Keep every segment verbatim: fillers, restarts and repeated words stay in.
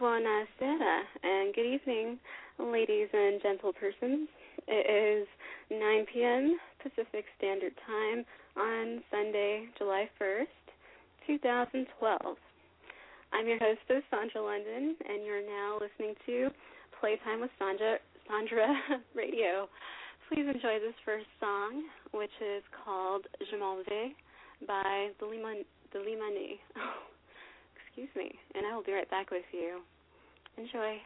Buonasera, and good evening, ladies and gentlepersons. It is nine p.m. Pacific Standard Time on Sunday, July first, twenty twelve. I'm your hostess, Sandra London, and you're now listening to Playtime with Sandra, Sandra Radio. Please enjoy this first song, which is called Je m'en vais by Delimanet. Oh, excuse me, and I will be right back with you. Enjoy.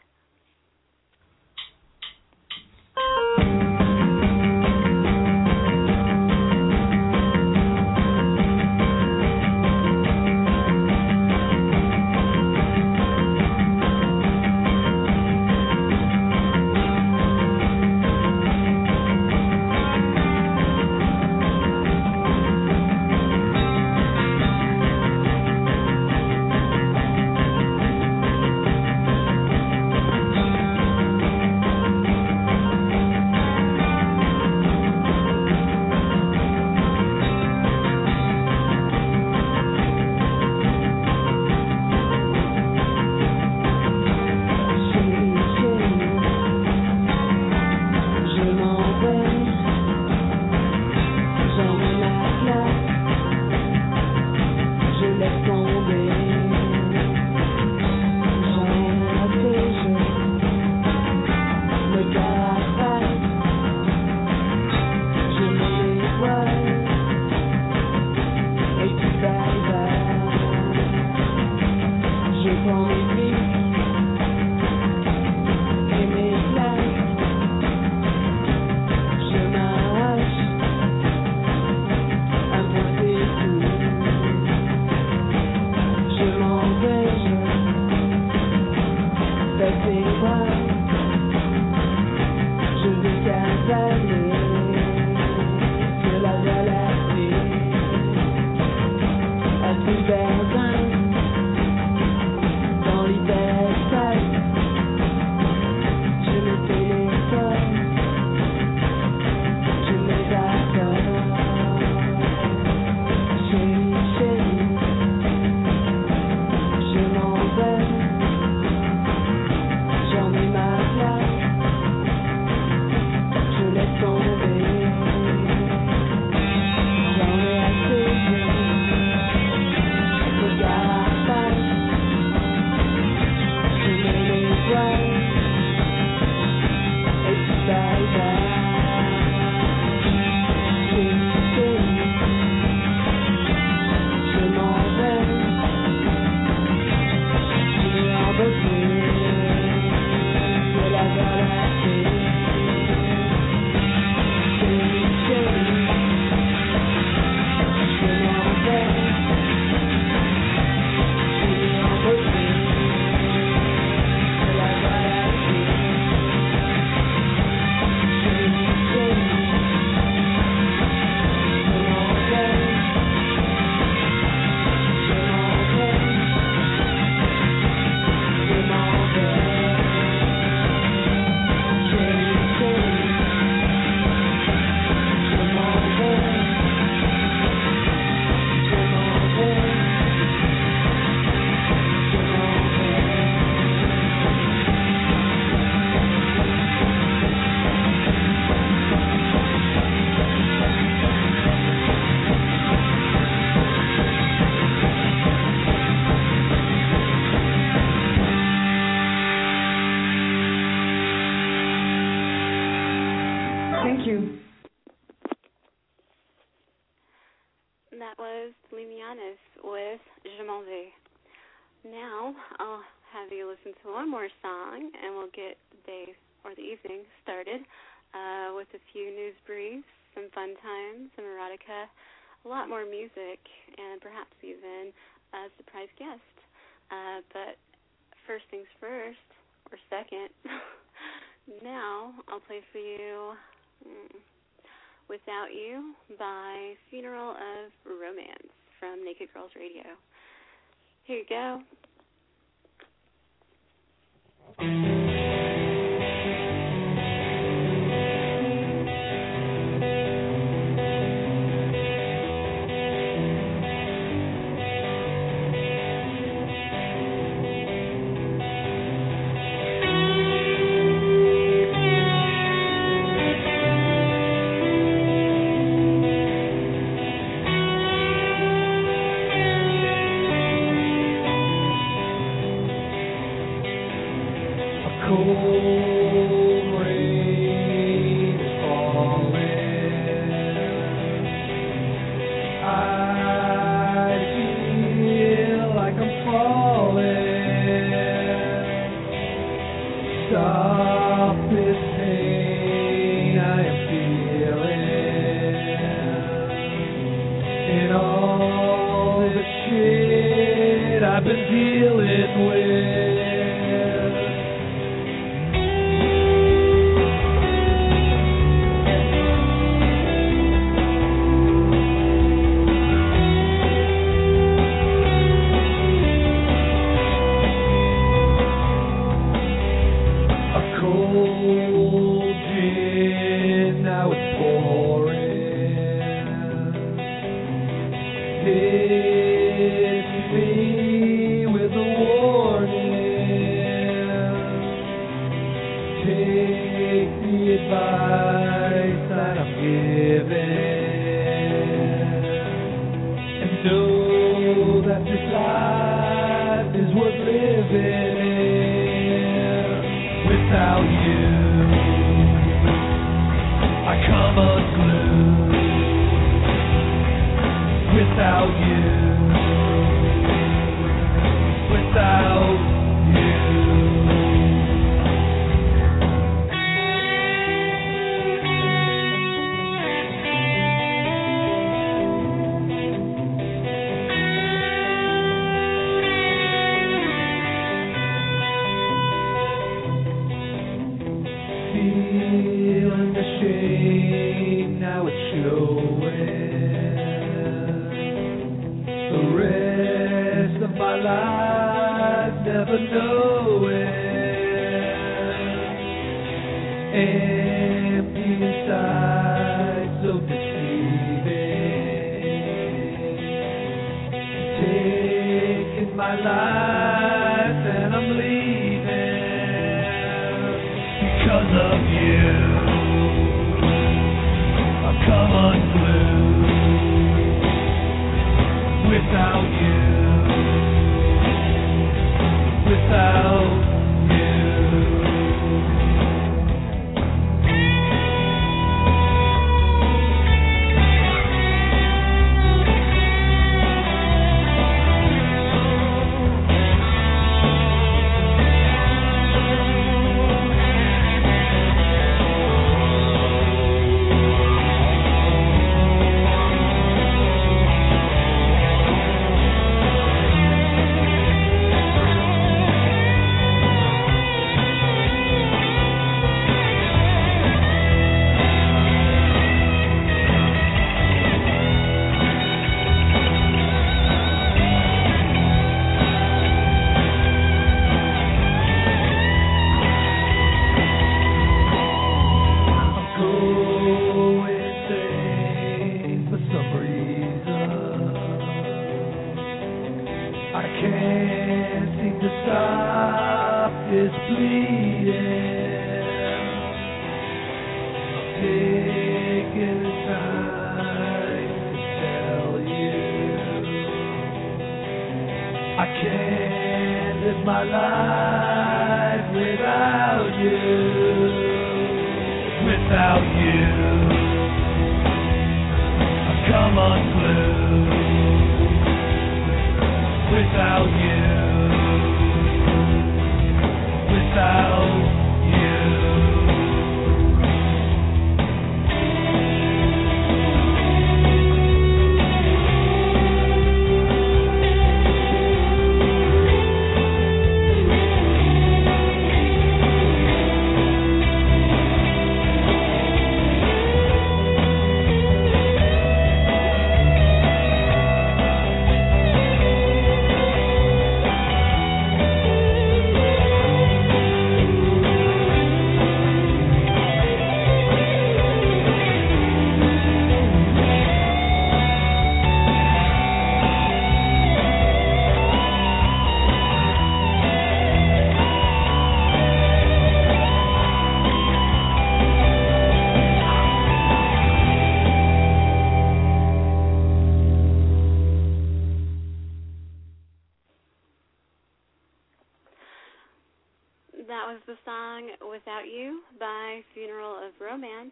Without You by Funeral of Romance from Naked Girls Radio. Here you go. That was the song Without You by Funeral of Romance,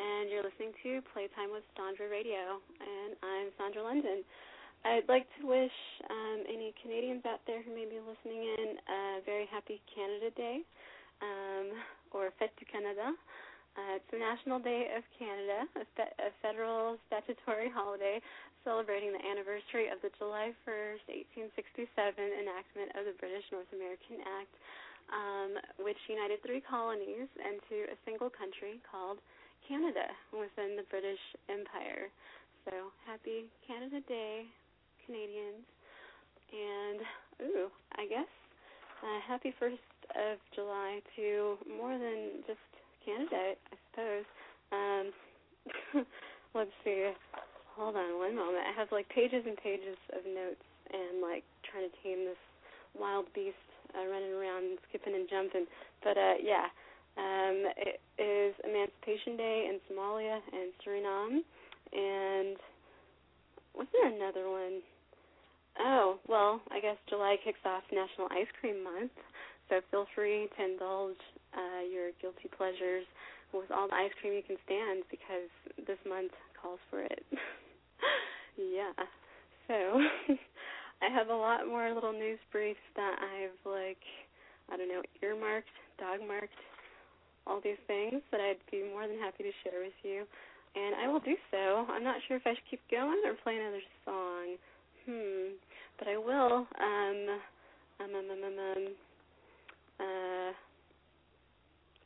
and you're listening to Playtime with Sandra Radio, and I'm Sandra London. I'd like to wish um, any Canadians out there who may be listening in a very happy Canada Day, um, or Fête du Canada. Uh, it's the National Day of Canada, a, fe- a federal statutory holiday celebrating the anniversary of the July first, eighteen sixty-seven enactment of the British North American Act, um, which united three colonies into a single country called Canada within the British Empire. So happy Canada Day, Canadians, and, ooh, I guess, uh, happy first of July to more than just Canada, I suppose. Um, let's see. Hold on one moment. I have, like, pages and pages of notes and, like, trying to tame this wild beast uh, running around and skipping and jumping. But, uh, yeah, um, it is Emancipation Day in Somalia and Suriname. And was there another one? Oh, well, I guess July kicks off National Ice Cream Month, so feel free to indulge uh, your guilty pleasures with all the ice cream you can stand because this month calls for it. Yeah. So I have a lot more little news briefs that I've, like, I don't know, earmarked, dogmarked, all these things that I'd be more than happy to share with you. And I will do so. I'm not sure if I should keep going or play another song. Hmm. But I will. Um, um, um, um, um, uh,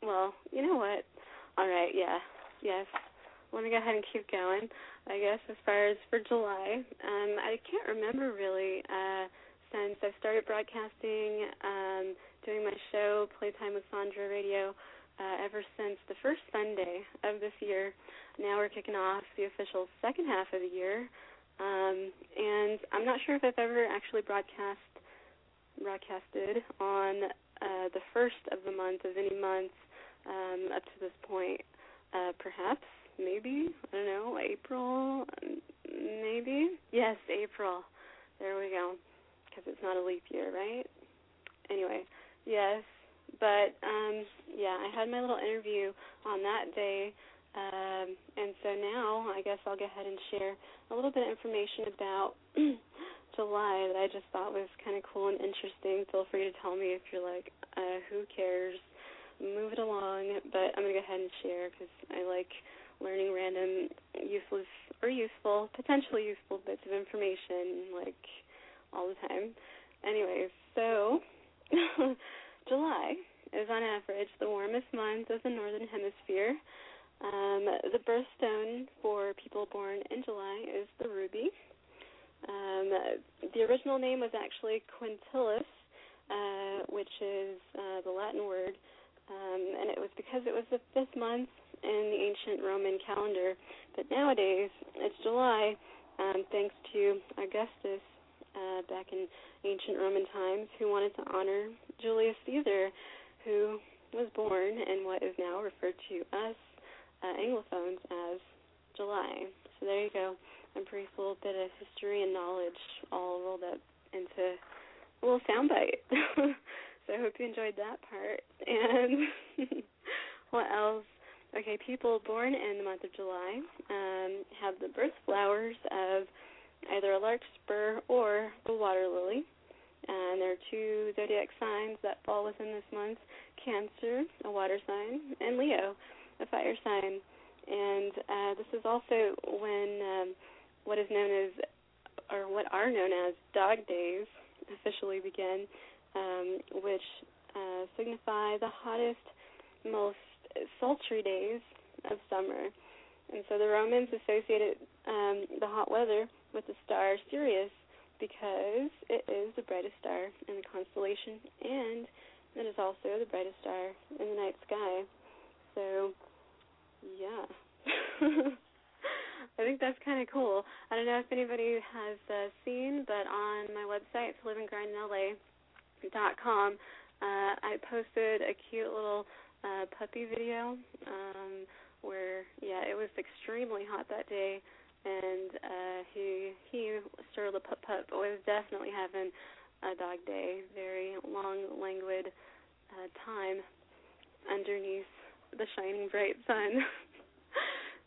well, you know what? All right, yeah, yes. Let me go ahead and keep going, I guess, as far as for July. Um, I can't remember really uh, since I started broadcasting, um, doing my show, Playtime with Sandra Radio, Uh, ever since the first Sunday of this year. Now we're kicking off the official second half of the year. Um, and I'm not sure if I've ever actually broadcast broadcasted on uh, the first of the month of any month um, up to this point. Uh, perhaps, maybe, I don't know, April, maybe? Yes, April. There we go, because it's not a leap year, right? Anyway, yes. But, um, yeah, I had my little interview on that day, um, and so now I guess I'll go ahead and share a little bit of information about July that I just thought was kind of cool and interesting. Feel free to tell me if you're like, uh, who cares, move it along, but I'm going to go ahead and share because I like learning random useless or useful, potentially useful bits of information, like, all the time. Anyways, so... July is on average the warmest month of the Northern Hemisphere. Um, the birthstone for people born in July is the ruby. Um, the original name was actually quintilis, uh, which is uh, the Latin word, um, and it was because it was the fifth month in the ancient Roman calendar. But nowadays, it's July, um, thanks to Augustus, Uh, back in ancient Roman times, who wanted to honor Julius Caesar, who was born in what is now referred to us uh, Anglophones as July. So there you go, a brief little bit of history and knowledge all rolled up into a little soundbite. So I hope you enjoyed that part. And what else? Okay, people born in the month of July um, have the birth flowers of either a larkspur or the water lily. And there are two zodiac signs that fall within this month, Cancer, a water sign, and Leo, a fire sign. And uh, this is also when um, what is known as, or what are known as, dog days officially begin, um, which uh, signify the hottest, most sultry days of summer. And so the Romans associated um, the hot weather with the star Sirius because it is the brightest star in the constellation, and it is also the brightest star in the night sky. So, yeah. I think that's kind of cool. I don't know if anybody has uh, seen, but on my website, living grind in L A dot com, uh, I posted a cute little uh, puppy video um, where, yeah, it was extremely hot that day. And uh, he, he Sir the Pup Pup, was definitely having a dog day, very long, languid, uh, time underneath the shining bright sun.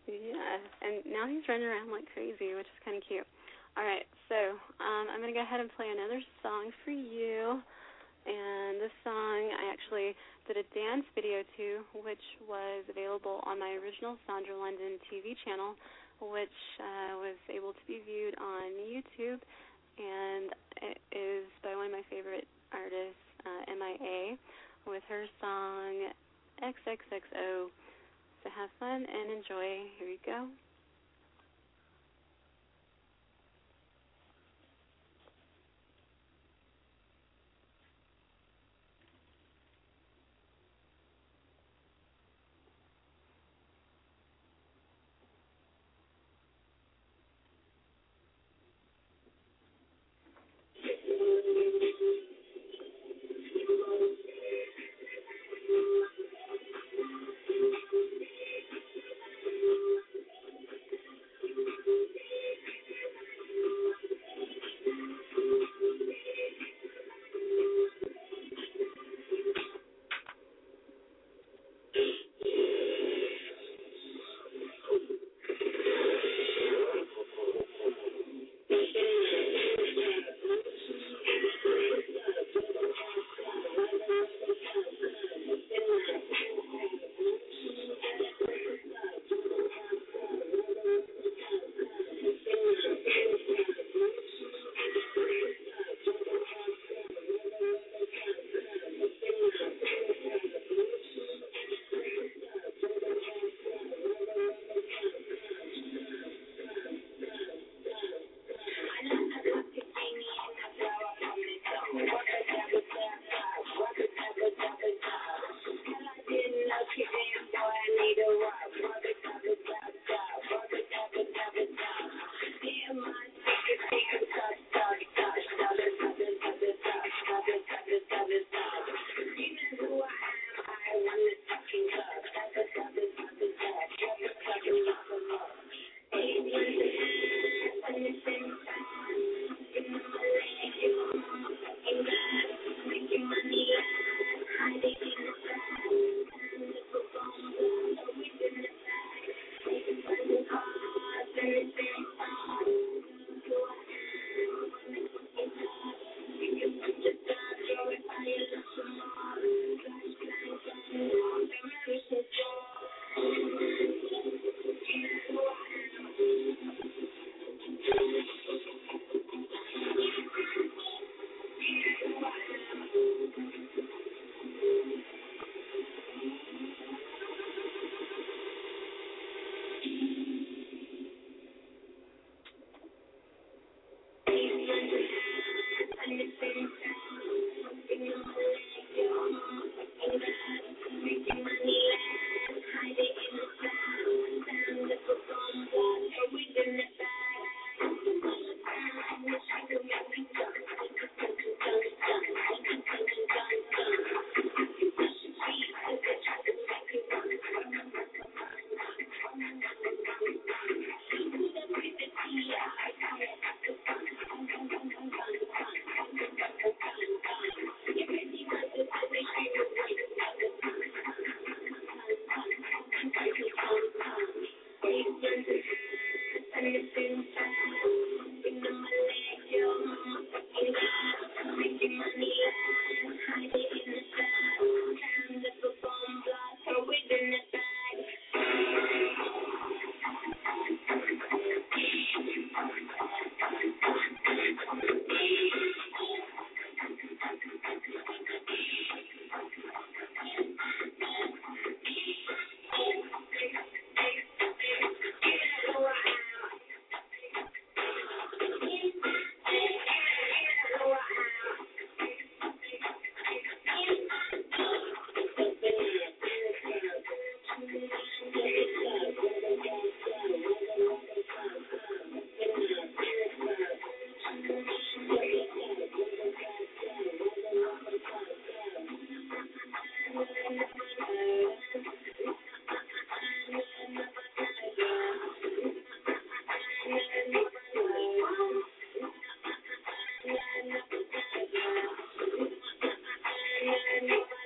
Yeah, and now he's running around like crazy, which is kind of cute. All right, so um, I'm going to go ahead and play another song for you. And this song I actually did a dance video to, which was available on my original Sandra London T V channel, which uh, was able to be viewed on YouTube. And it is by one of my favorite artists, uh, M I A, with her song X X X O. So have fun and enjoy. Here we go.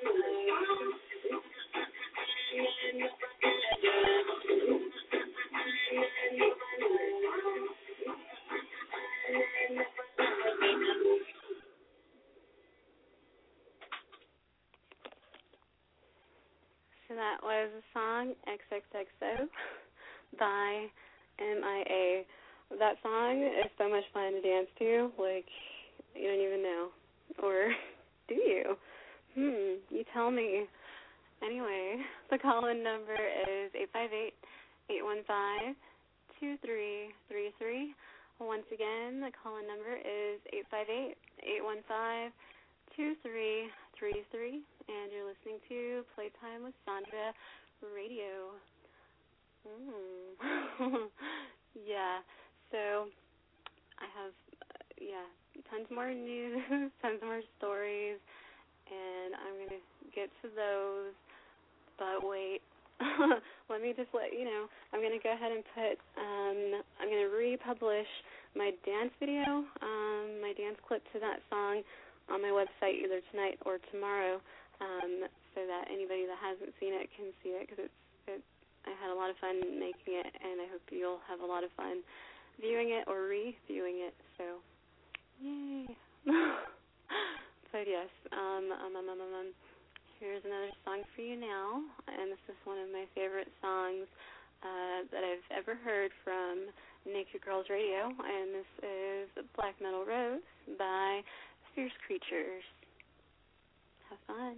Thank you. So that was the song X X X O by M I A That song is so much fun to dance to, like, you don't even know. Or do you? Hmm, you tell me. Anyway, the call-in number is eight five eight, eight one five, two three three three. Once again, the call-in number is eight five eight, eight one five, two three three three, and you're listening to Playtime with Sandra Radio. Mm. Yeah, so I have, uh, yeah, tons more news, tons more stories, and I'm going to get to those, but wait. Let me just let you know, I'm going to go ahead and put, um, I'm going to republish my dance video, um, my dance clip to that song on my website either tonight or tomorrow, um, so that anybody that hasn't seen it can see it, because it's, it, I had a lot of fun making it, and I hope you'll have a lot of fun viewing it or reviewing it, so, yay. But yes, um, um, um, um, um, here's another song for you now, and this is one of my favorite songs uh, that I've ever heard from Naked Girls Radio, and this is Black Metal Rose by Fierce Creatures. Have fun.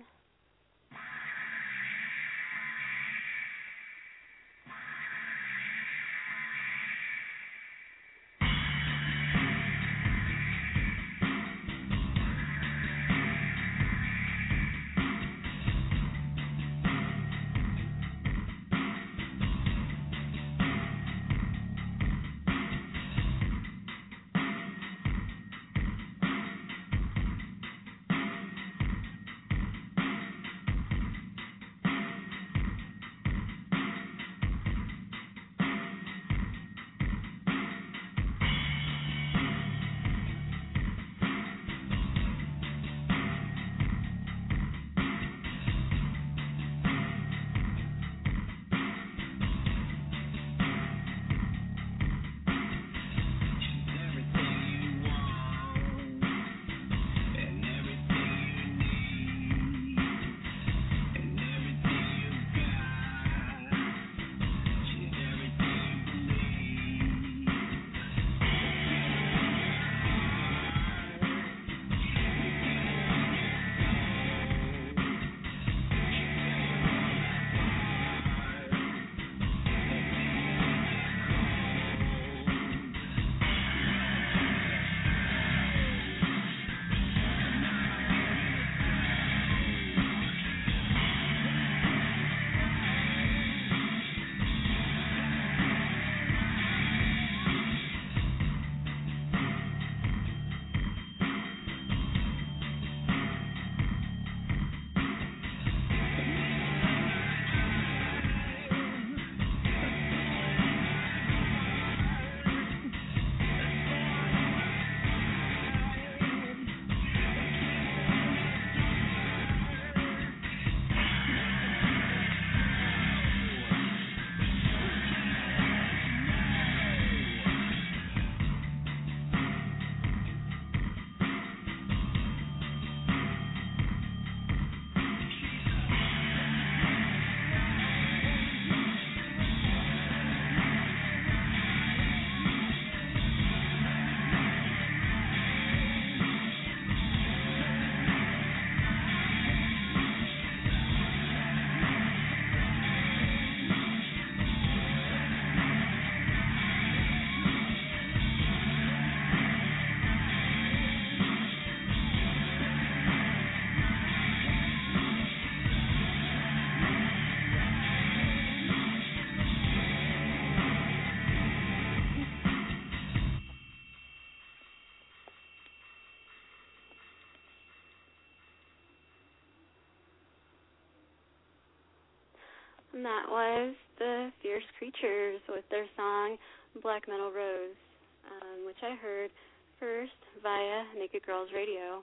And that was the Fierce Creatures with their song Black Metal Rose, um, which I heard first via Naked Girls Radio.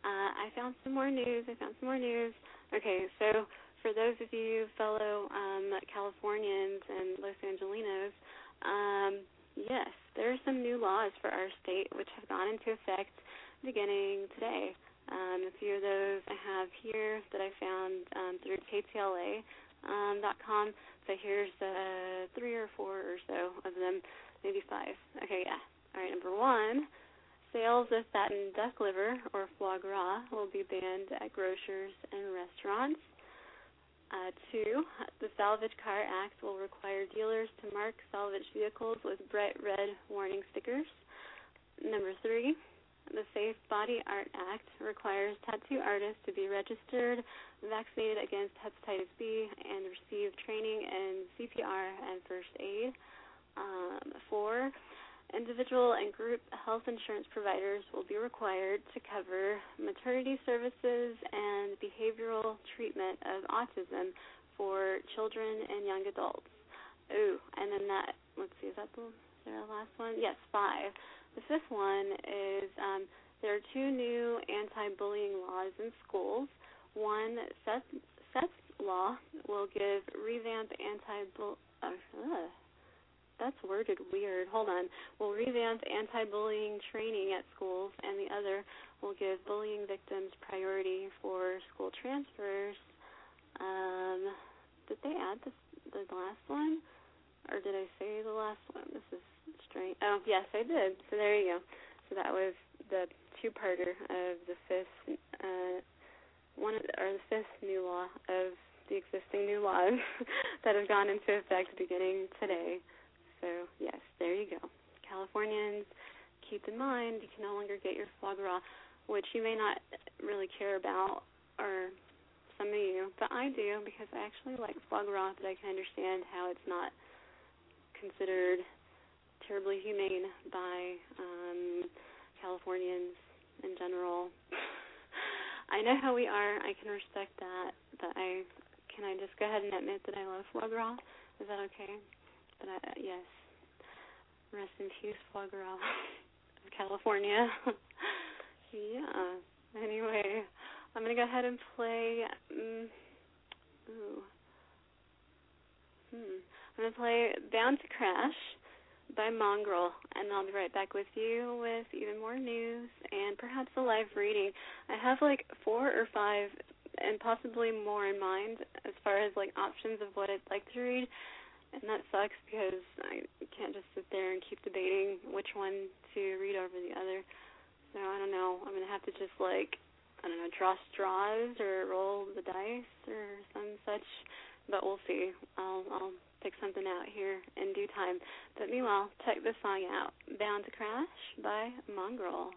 Uh, I found some more news. I found some more news. Okay, so for those of you fellow um, Californians and Los Angelinos, um, yes, there are some new laws for our state which have gone into effect beginning today. Um, a few of those I have here that I found um, through K T L A. living grind in la dot com. So here's uh, three or four or so of them, maybe five. Okay, yeah. All right, number one, sales of fattened duck liver or foie gras will be banned at grocers and restaurants. Uh, two, the Salvage Car Act will require dealers to mark salvage vehicles with bright red warning stickers. Number three, the Safe Body Art Act requires tattoo artists to be registered, vaccinated against hepatitis B, and receive training in C P R and first aid. Um, four, individual and group health insurance providers will be required to cover maternity services and behavioral treatment of autism for children and young adults. Ooh, and then that, let's see, is that the, is there a last one? Yes, five. The fifth one is um, there are two new anti-bullying laws in schools. One, Seth's, Seth's law will give revamp anti-bullying, uh, that's worded weird, hold on, will revamp anti-bullying training at schools, and the other will give bullying victims priority for school transfers. Um, did they add this, the last one? Or did I say the last one? This is strange. Oh, yes, I did. So there you go. So that was the two-parter of the fifth, uh, one of the, or the fifth new law of the existing new laws that have gone into effect beginning today. So yes, there you go. Californians, keep in mind you can no longer get your foie gras, which you may not really care about, or some of you, but I do because I actually like foie gras, but I can understand how it's not considered terribly humane by um, Californians in general. I know how we are. I can respect that, but I can I just go ahead and admit that I love foie gras? Is that okay? But I, uh, yes, rest in peace, foie gras of California. Yeah. Anyway, I'm gonna go ahead and play. Um, ooh. Hmm. I'm gonna play "Bound to Crash" by Mongrel, and I'll be right back with you with even more news and perhaps a live reading. I have like four or five, and possibly more in mind as far as like options of what I'd like to read, and that sucks because I can't just sit there and keep debating which one to read over the other. So I don't know. I'm gonna have to just like I don't know, draw straws or roll the dice or some such. But we'll see. I'll, I'll pick something out here in due time. But meanwhile, check this song out, "Bound to Crash" by Mongrel.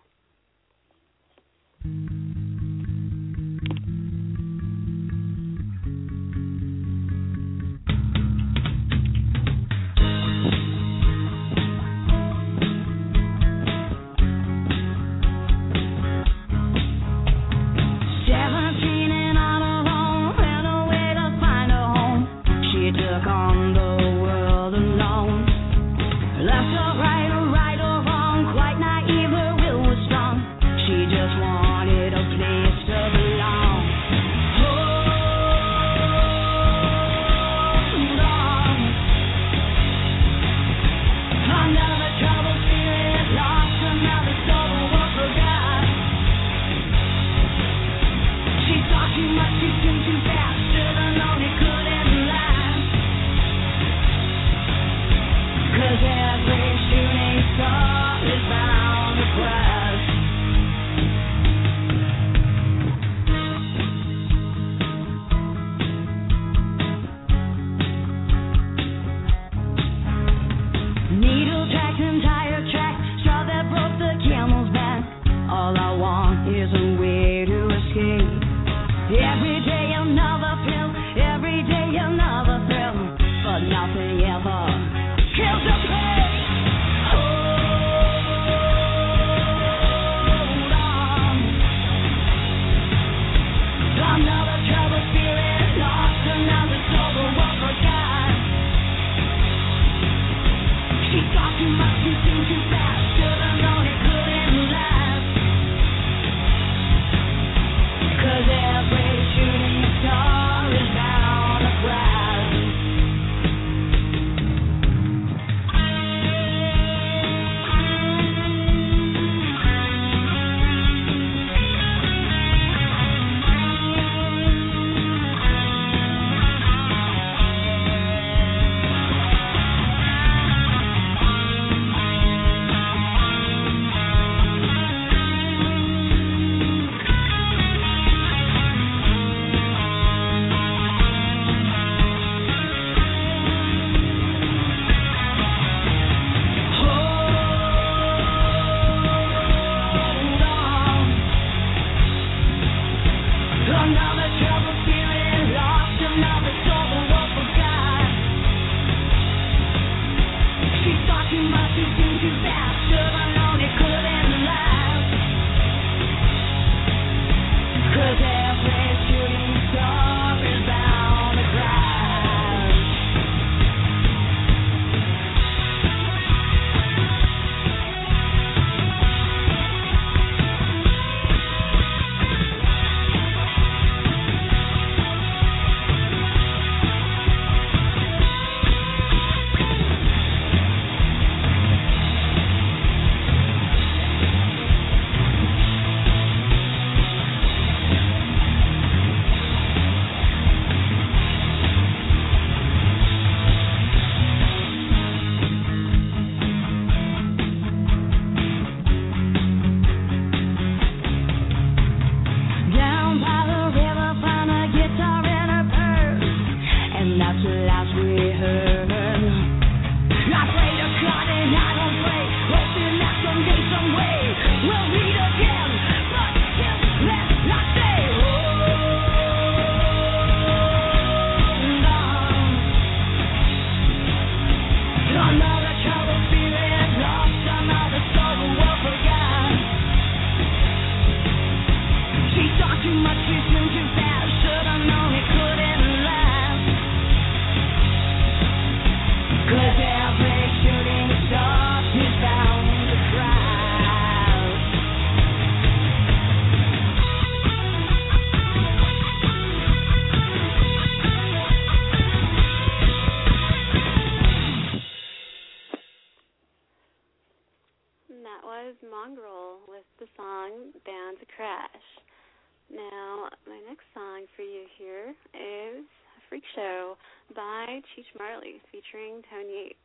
for you here is Freak Show by Cheech Marley featuring Tony Yates.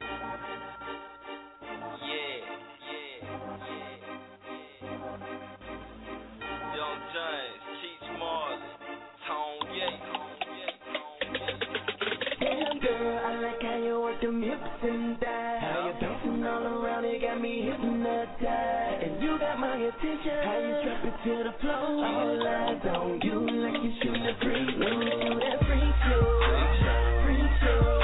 Yeah, yeah, yeah. Young James, Cheech Marley, Tony Yates. Damn girl, I like how you work them hips and thighs. How you dancing all around, you got me hypnotized. And you got my attention, how you drop it to the floor. All eyes on you like you shooting a free throw. You that free throw, free throw.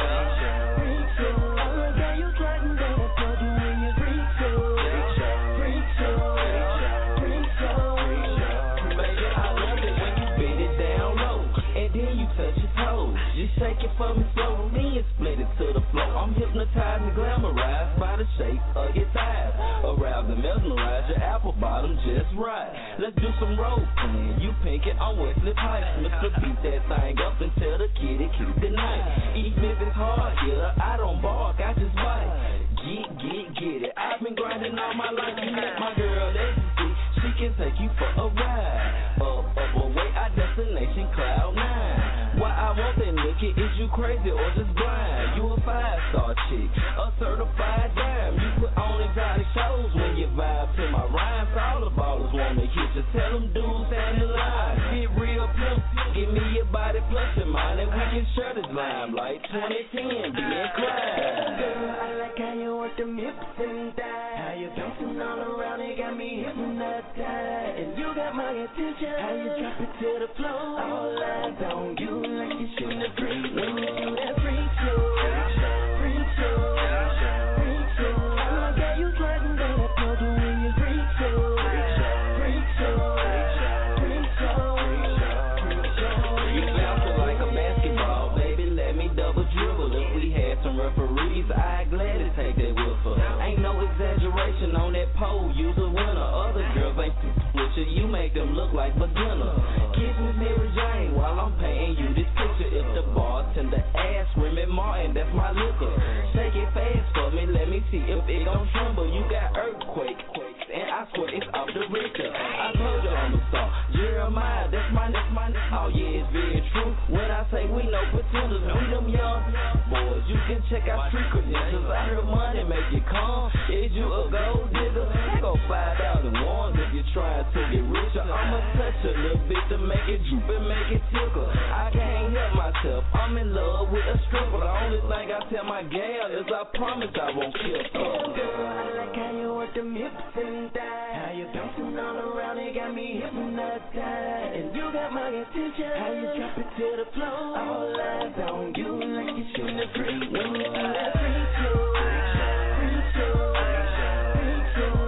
Shake it for me slow, me and split it to the floor. I'm hypnotized and glamorized by the shape of your thighs. Arouse and mesmerize, your apple bottom just right. Let's do some road playing, you pink it, I'm Wesley Pipes. Mister Beat that thing up and tell the kitty keep the night. Even if it's hard hitter, I don't bark, I just bite. Get, get, get it, I've been grinding all my life. You let my girl ecstasy, she can take you for a ride. Up, up, away, our destination cloud nine. Why I want that naked, is you crazy or just blind? You a five-star chick, a certified dime. You put on exotic shows when you vibe to my rhymes. All the ballers wanna hit you, tell them dudes stand in line. Get real pimp, give me your body plus your mind. And we can share this limelight, twenty ten, be inclined. Girl, I like how you work them hips and thighs. How you dancing all around, it got me hypnotized. And you got my attention, how you drop it to the floor. All eyes on you. Like you shouldn't have dreamed. Ooh, that freak show, freak show, freak show. I like how you sliding down that pole when you freak show, freak show, freak show, freak show. You bounce like a basketball, baby. Let me double dribble. If we had some referees, I'd gladly take that whistle. Ain't no exaggeration on that pole. You's a winner. Other girls ain't with you. You make them look like beginners. Kiss me, Mary Jane, while I'm painting you this picture. If the bartender asks, Remy Martin, that's my liquor. Shake it fast for me, let me see if it don't tremble. You got earthquake, and I swear it's off the Richter. I told you I'm a star, Jeremiah, that's my, that's my. Oh yeah, it's very true. When I say we no pretenders, we them young boys. You can check out street credentials. I heard money make you calm. Is you a gold digger? I go five thousand ones if you try to get richer. I'ma touch a little bit to make. Make it droop and make it tickle. I can't help myself, I'm in love with a stripper. The only thing I tell my gal is I promise I won't kill her. Damn girl, I like how you work them hips and thighs. How you dancing all around, it got me hypnotized. And you got my attention, how you drop it to the floor. All eyes on you like you shooting a free throw. That free throw, free throw, free throw.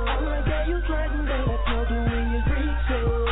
I like how you sliding down that pole when you free throw.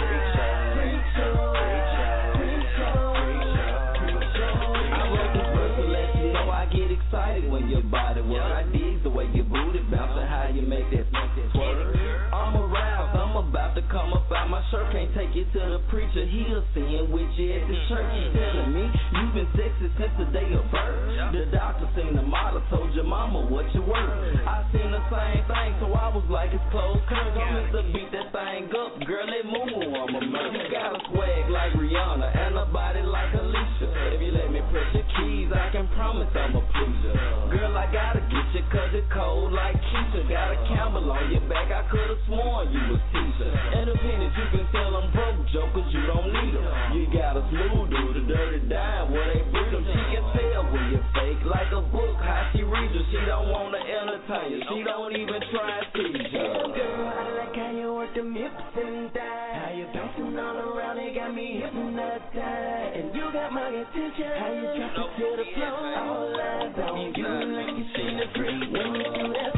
Excited when your body works. I dig the way your booty bounces, how you make that twerk. I'm aroused, I'm about to come up out my shirt. Can't take it to the preacher, he'll sin with you at the church. He's telling me you've been sexy since the day of birth. The doctor seen the model, told your mama what you worth. I seen the same thing, so I was like it's closed curve. I'm meant to beat that thing up, girl, that moo-moo, I'm a murder. You got a swag like Rihanna and a body like Alicia. If you let me press your keys, I can promise I'm a pleaser. Girl, I gotta get you cause you're cold like Keisha. Got a camel on your back, I could've sworn you was Tisha. And the pennies you can sell them broke jokers, you don't need them. You got a smooth dude, a dirty dime where they breed them. She can tell when you're fake like a book, how she reads you. She don't wanna entertain you, she don't even try to tease you. Girl, I like how you work them hips and thighs. How you dancing all around, it got me hypnotized. And you got my attention, how you drop it to the floor. All eyes on you like you seen a free throw. That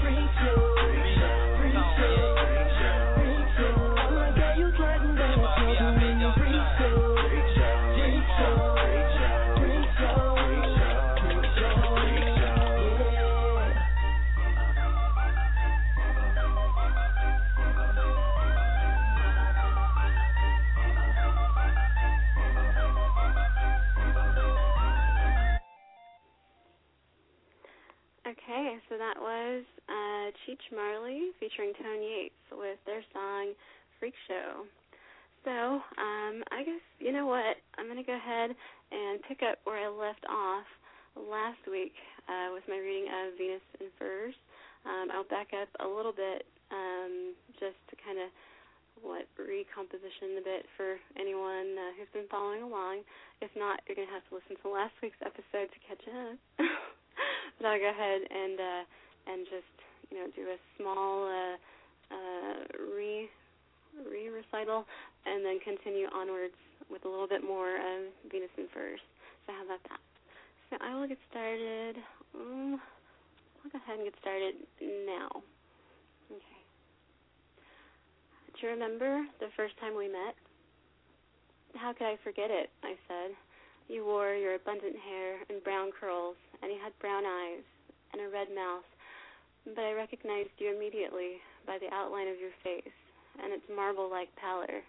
free throw, free throw. Okay, so that was uh, Cheech Marley featuring Tony Yates with their song Freak Show. So um, I guess, you know what, I'm going to go ahead and pick up where I left off last week uh, with my reading of Venus in Furs. Um, I'll back up a little bit um, just to kind of what recomposition a bit for anyone uh, who's been following along. If not, you're going to have to listen to last week's episode to catch up. But I'll go ahead and uh, and just you know do a small uh, uh, re re recital and then continue onwards with a little bit more of Venus in Furs. So how about that? So I will get started. Um, I'll go ahead and get started now. Okay. Do you remember the first time we met? How could I forget it, I said. You wore your abundant hair and brown curls, and you had brown eyes and a red mouth, but I recognized you immediately by the outline of your face and its marble-like pallor.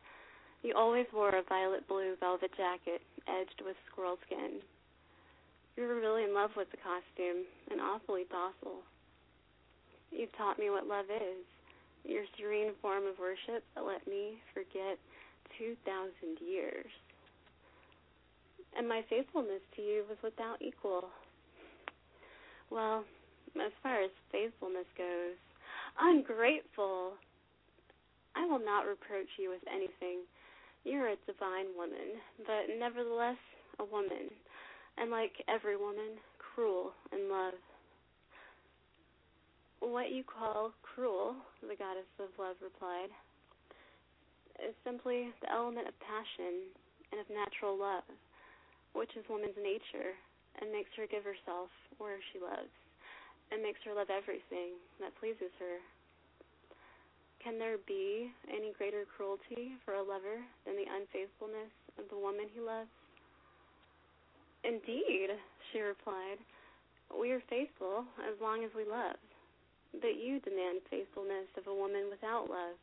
You always wore a violet-blue velvet jacket edged with squirrel skin. You were really in love with the costume and awfully docile. You've taught me what love is. Your serene form of worship that let me forget two thousand years. And my faithfulness to you was without equal. Well, as far as faithfulness goes, I'm grateful. I will not reproach you with anything. You're a divine woman, but nevertheless a woman, and like every woman, cruel in love. What you call cruel, the goddess of love replied, is simply the element of passion and of natural love, which is woman's nature and makes her give herself where she loves and makes her love everything that pleases her. Can there be any greater cruelty for a lover than the unfaithfulness of the woman he loves? Indeed, she replied, we are faithful as long as we love. But you demand faithfulness of a woman without love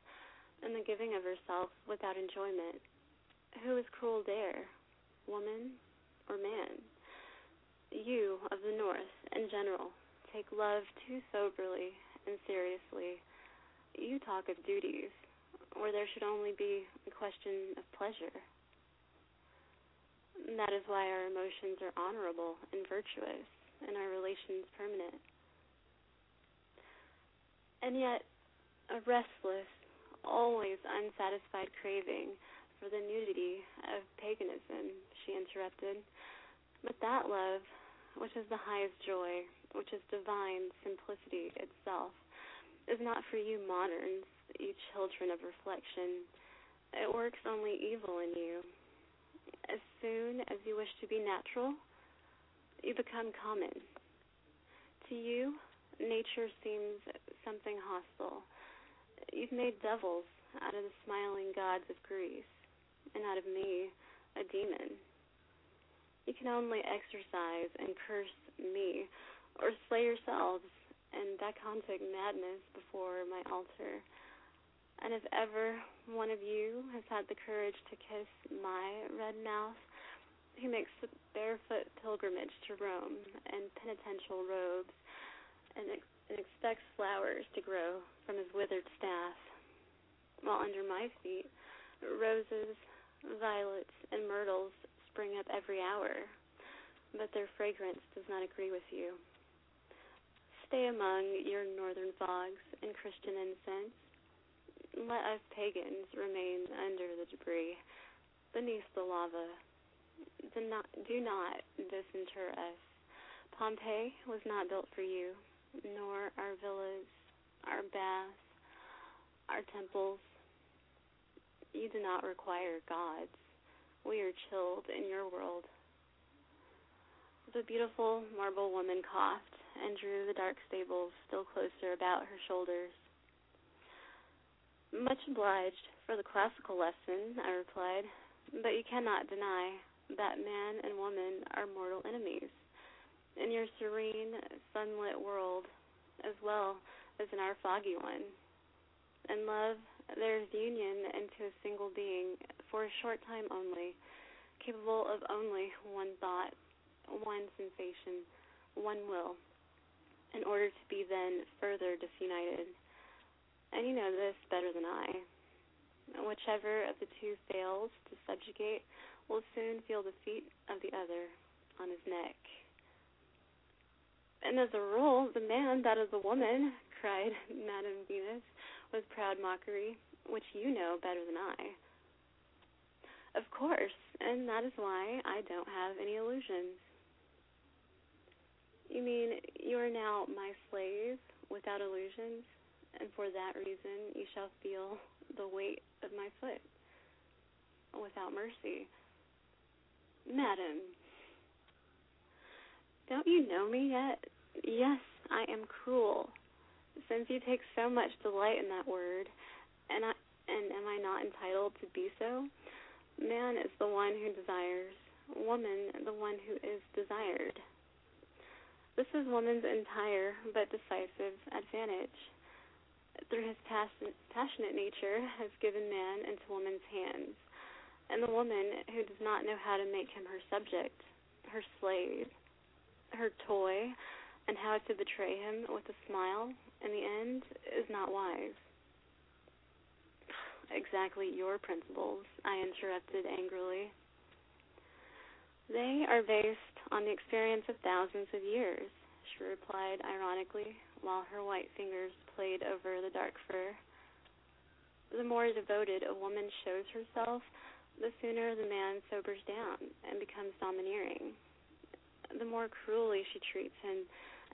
and the giving of herself without enjoyment. Who is cruel there, woman or man? You of the North, in general, take love too soberly and seriously. You talk of duties, where there should only be a question of pleasure. And that is why our emotions are honorable and virtuous, and our relations permanent. And yet, a restless, always unsatisfied craving for the nudity of paganism, she interrupted. But that love, which is the highest joy, which is divine simplicity itself, is not for you moderns, you children of reflection. It works only evil in you. As soon as you wish to be natural, you become common. To you, nature seems something hostile. You've made devils out of the smiling gods of Greece, and out of me, a demon. You can only exercise and curse me, or slay yourselves in Bacchantic madness before my altar. And if ever one of you has had the courage to kiss my red mouth, he makes a barefoot pilgrimage to Rome in penitential robes, and expects flowers to grow from his withered staff, while under my feet, roses, violets, and myrtles spring up every hour, but their fragrance does not agree with you. Stay among your northern fogs and Christian incense. Let us pagans remain under the debris, beneath the lava. Do not, do not disinter us. Pompeii was not built for you, nor our villas, our baths, our temples. You do not require gods. We are chilled in your world. The beautiful marble woman coughed and drew the dark stables still closer about her shoulders. Much obliged for the classical lesson, I replied, but you cannot deny that man and woman are mortal enemies. In your serene, sunlit world, as well as in our foggy one. In love, there is union into a single being for a short time only, capable of only one thought, one sensation, one will, in order to be then further disunited. And you know this better than I. Whichever of the two fails to subjugate will soon feel the feet of the other on his neck. And as a rule, the man, that is a woman, cried Madame Venus with proud mockery, which you know better than I. Of course, and that is why I don't have any illusions. You mean you are now my slave without illusions, and for that reason you shall feel the weight of my foot without mercy. Madam, don't you know me yet? Yes, I am cruel, since you take so much delight in that word, and I, and am I not entitled to be so? Man is the one who desires, woman the one who is desired. This is woman's entire but decisive advantage. Through his passionate nature has given man into woman's hands, and the woman who does not know how to make him her subject, her slave, her toy, and how to betray him with a smile, in the end, is not wise. Exactly your principles, I interrupted angrily. They are based on the experience of thousands of years, she replied ironically, while her white fingers played over the dark fur. The more devoted a woman shows herself, the sooner the man sobers down and becomes domineering. The more cruelly she treats him,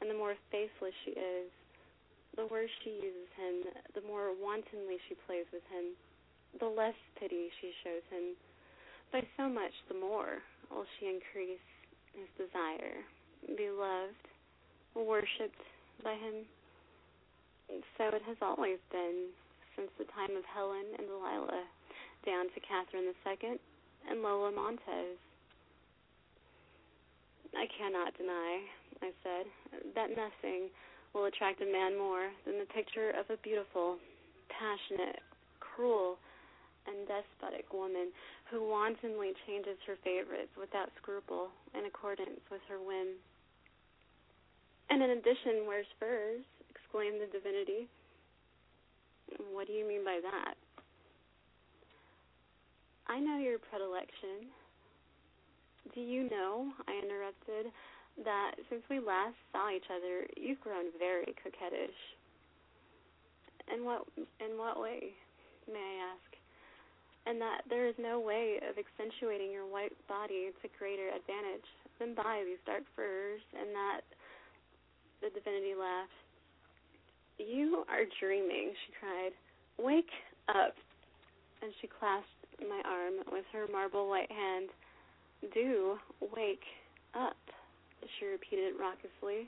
and the more faithless she is, the worse she uses him, the more wantonly she plays with him, the less pity she shows him. By so much the more will she increase his desire, be loved, worshipped by him. So it has always been, since the time of Helen and Delilah, down to Catherine the Second and Lola Montez. I cannot deny, I said, that nothing will attract a man more than the picture of a beautiful, passionate, cruel, and despotic woman who wantonly changes her favorites without scruple in accordance with her whim. And in addition, wears furs, exclaimed the divinity. What do you mean by that? I know your predilection. Do you know, I interrupted, that since we last saw each other, you've grown very coquettish. In what, in what way, may I ask? And that there is no way of accentuating your white body to greater advantage than by these dark furs, and that... The divinity laughed. You are dreaming, she cried. Wake up. And she clasped my arm with her marble white hand. Do wake up, she repeated raucously,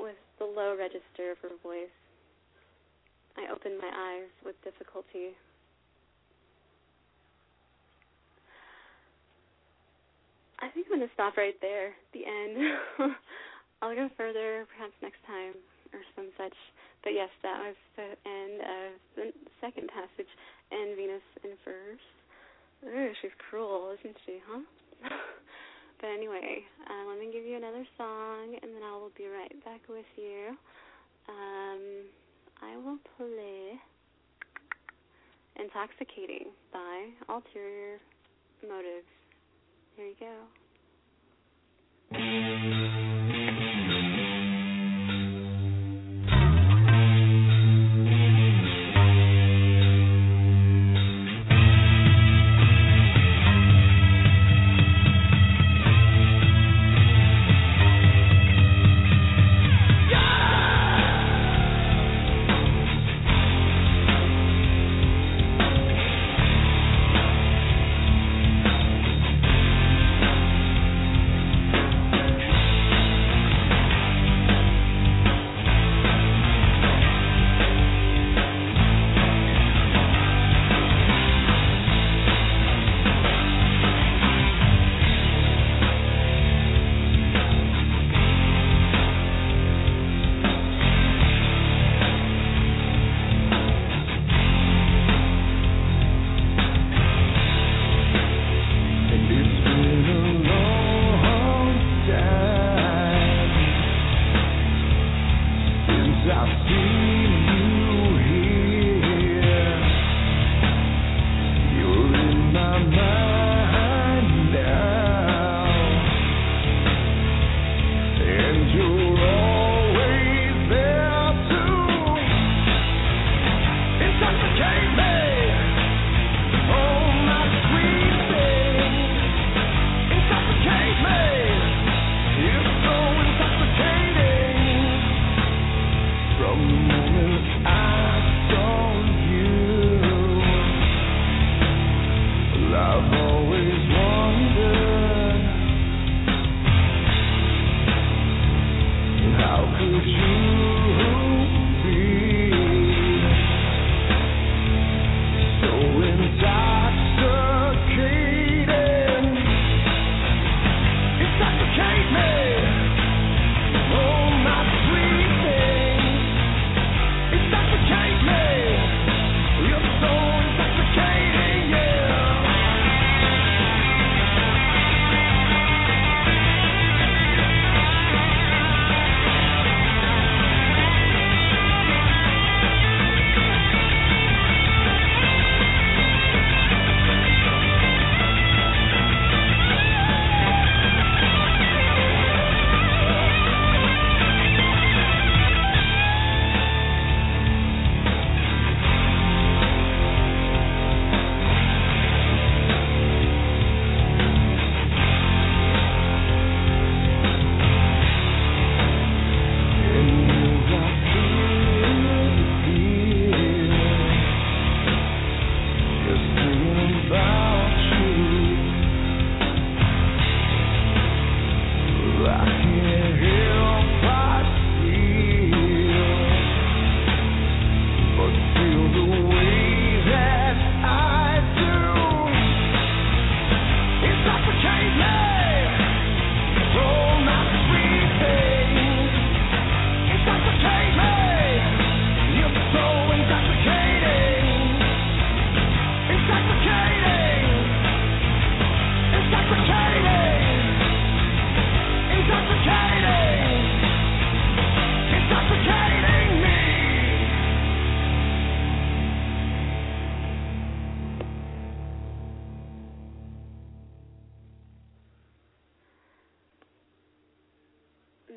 with the low register of her voice. I opened my eyes with difficulty. I think I'm going to stop right there, the end. I'll go further, perhaps next time, or some such. But yes, that was the end of the second passage in Venus in Furs. Ooh, she's cruel, isn't she, huh? But anyway, uh, let me give you another song, and then I will be right back with you. Um, I will play Intoxicating by Ulterior Motives. Here you go.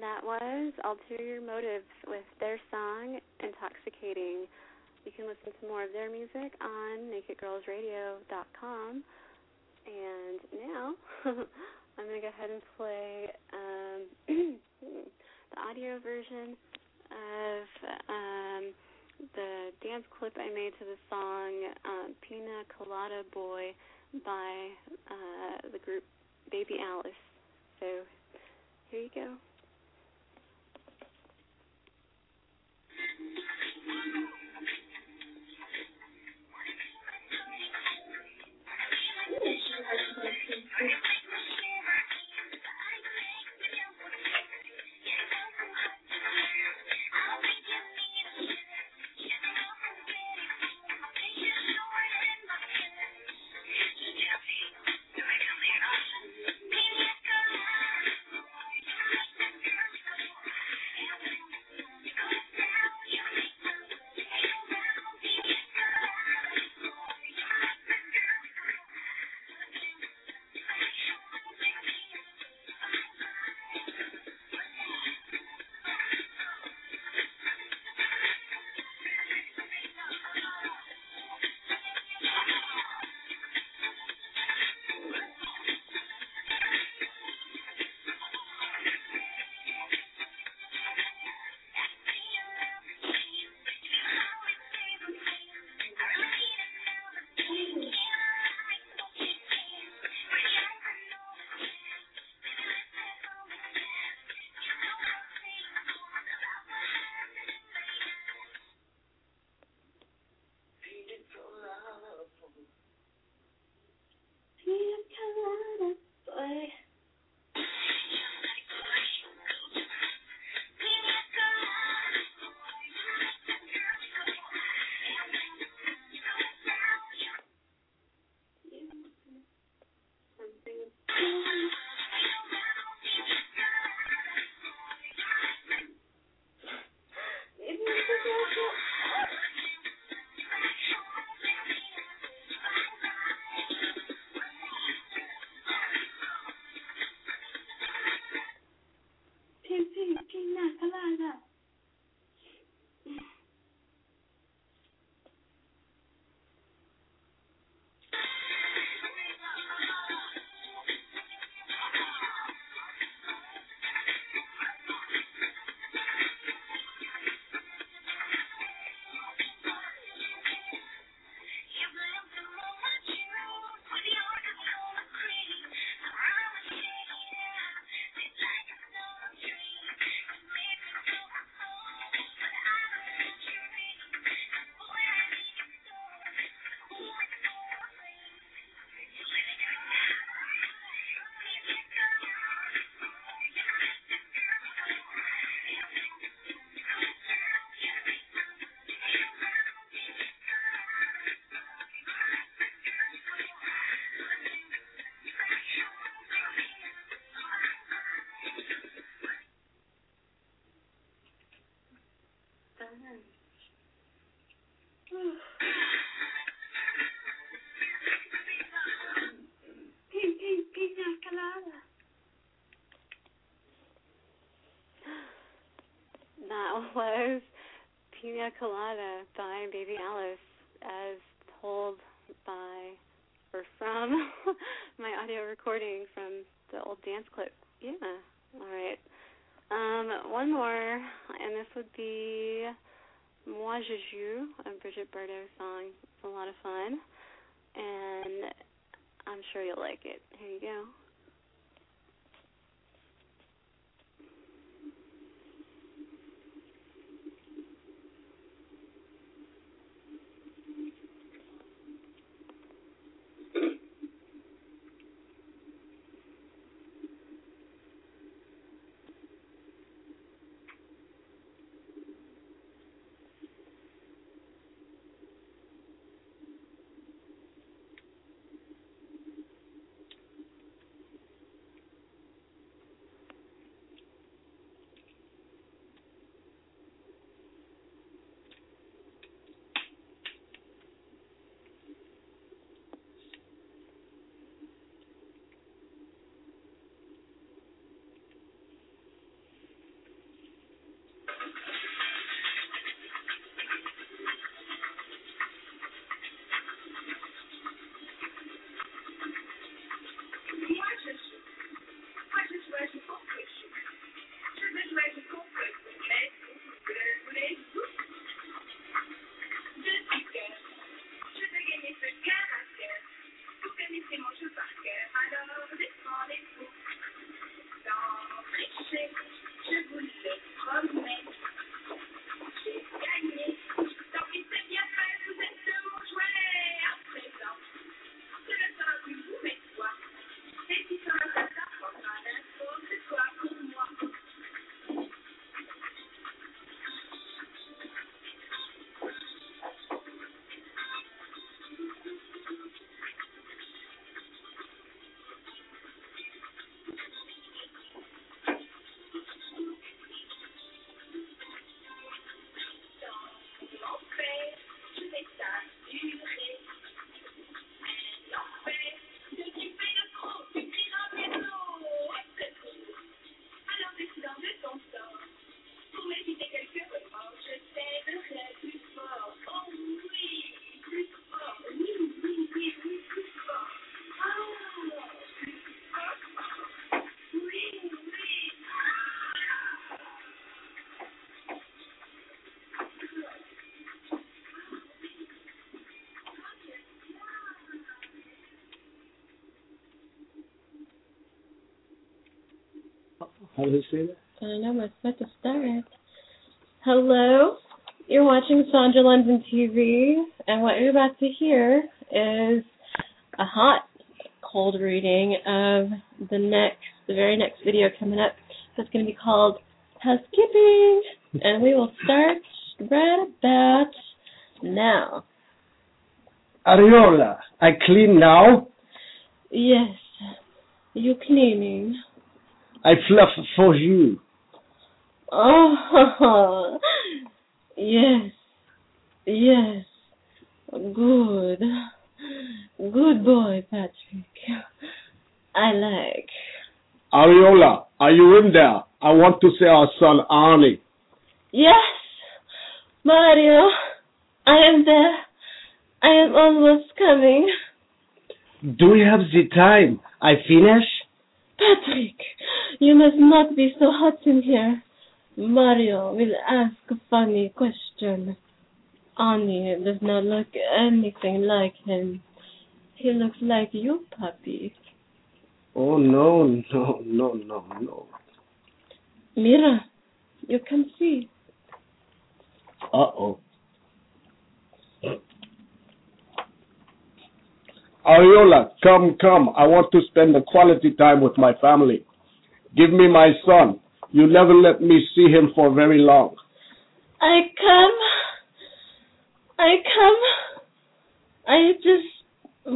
that was Ulterior Motives with their song, Intoxicating. You can listen to more of their music on naked girls radio dot com. And now I'm going to go ahead and play um, the audio version of um, the dance clip I made to the song um, Pina Colada Boy by uh, the group Baby Alice. So here you go. Was Pina Colada by Baby Alice, as told by or from my audio recording from the old dance clip. Yeah, all right. Um, one more, and this would be Moi Je Joue, a Bridget Bardot song. It's a lot of fun, and I'm sure you'll like it. Here you go. How do you say that? I don't know. It's about to start. Hello. You're watching Sandra London T V, and what you're about to hear is a hot, cold reading of the next, the very next video coming up. That's going to be called Housekeeping, and we will start right about now. Ariola, I clean now? Yes, you cleaning. I fluff for you. Oh, yes, yes, good, good boy, Patrick, I like. Ariola, are you in there? I want to see our son, Arnie. Yes, Mario, I am there. I am almost coming. Do we have the time? I finish? Patrick, you must not be so hot in here. Mario will ask a funny question. Arnie does not look anything like him. He looks like you, puppy. Oh, no, no, no, no, no. Mira, you can see. Uh-oh. Ariola, come, come. I want to spend the quality time with my family. Give me my son. You never let me see him for very long. I come. I come. I just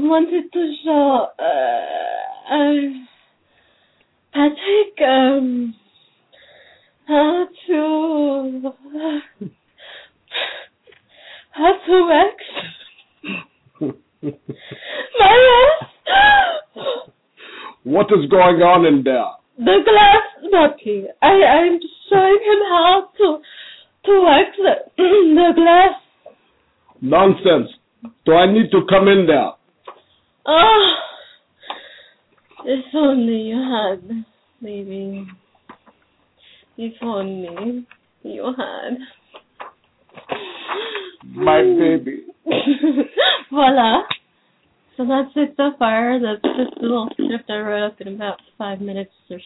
wanted to show uh, uh, Patrick um, how to uh, how to wax. Mario! What is going on in there? The glass, Bucky. I, I'm showing him how to to wax the, the glass. Nonsense. Do I need to come in there? Oh, if only you had, baby. If only you had. My baby. Voila. So that's it so far. That's just a little script I wrote up in about five minutes or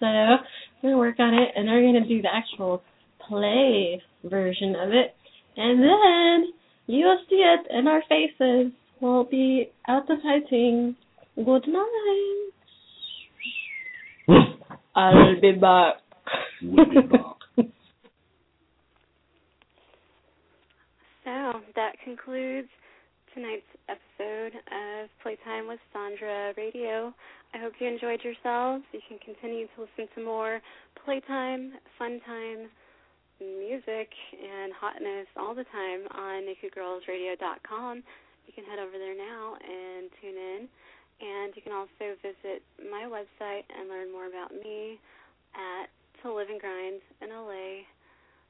so. I'm going to work on it, and I'm going to do the actual play version of it. And then you'll see it, and our faces will be advertising. Good night. I'll be back. We'll be back. So that concludes tonight's episode of Playtime with Sandra Radio. I hope you enjoyed yourselves. You can continue to listen to more playtime, fun time, music, and hotness all the time on naked girls radio dot com. You can head over there now and tune in. And you can also visit my website and learn more about me at to live and grind in L A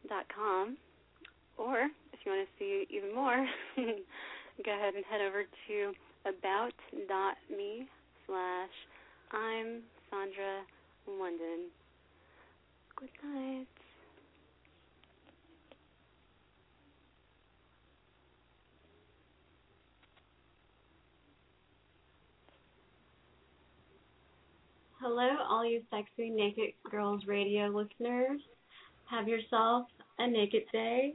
dot com. Or if you want to see even more, go ahead and head over to about.me slash I'm Sandra London. Good night. Hello, all you sexy Naked Girls Radio listeners. Have yourself a naked day